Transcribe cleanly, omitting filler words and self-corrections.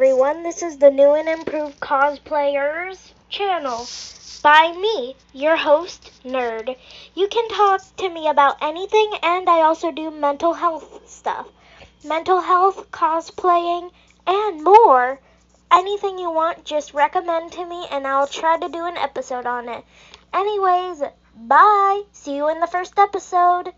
everyone, this is the new and improved Cosplayers channel by me, your host, Nerd. You can talk to me about anything, and I also do mental health stuff. Mental health, cosplaying, and more. Anything you want, just recommend to me, and I'll try to do an episode on it. Anyways, bye! See you in the first episode!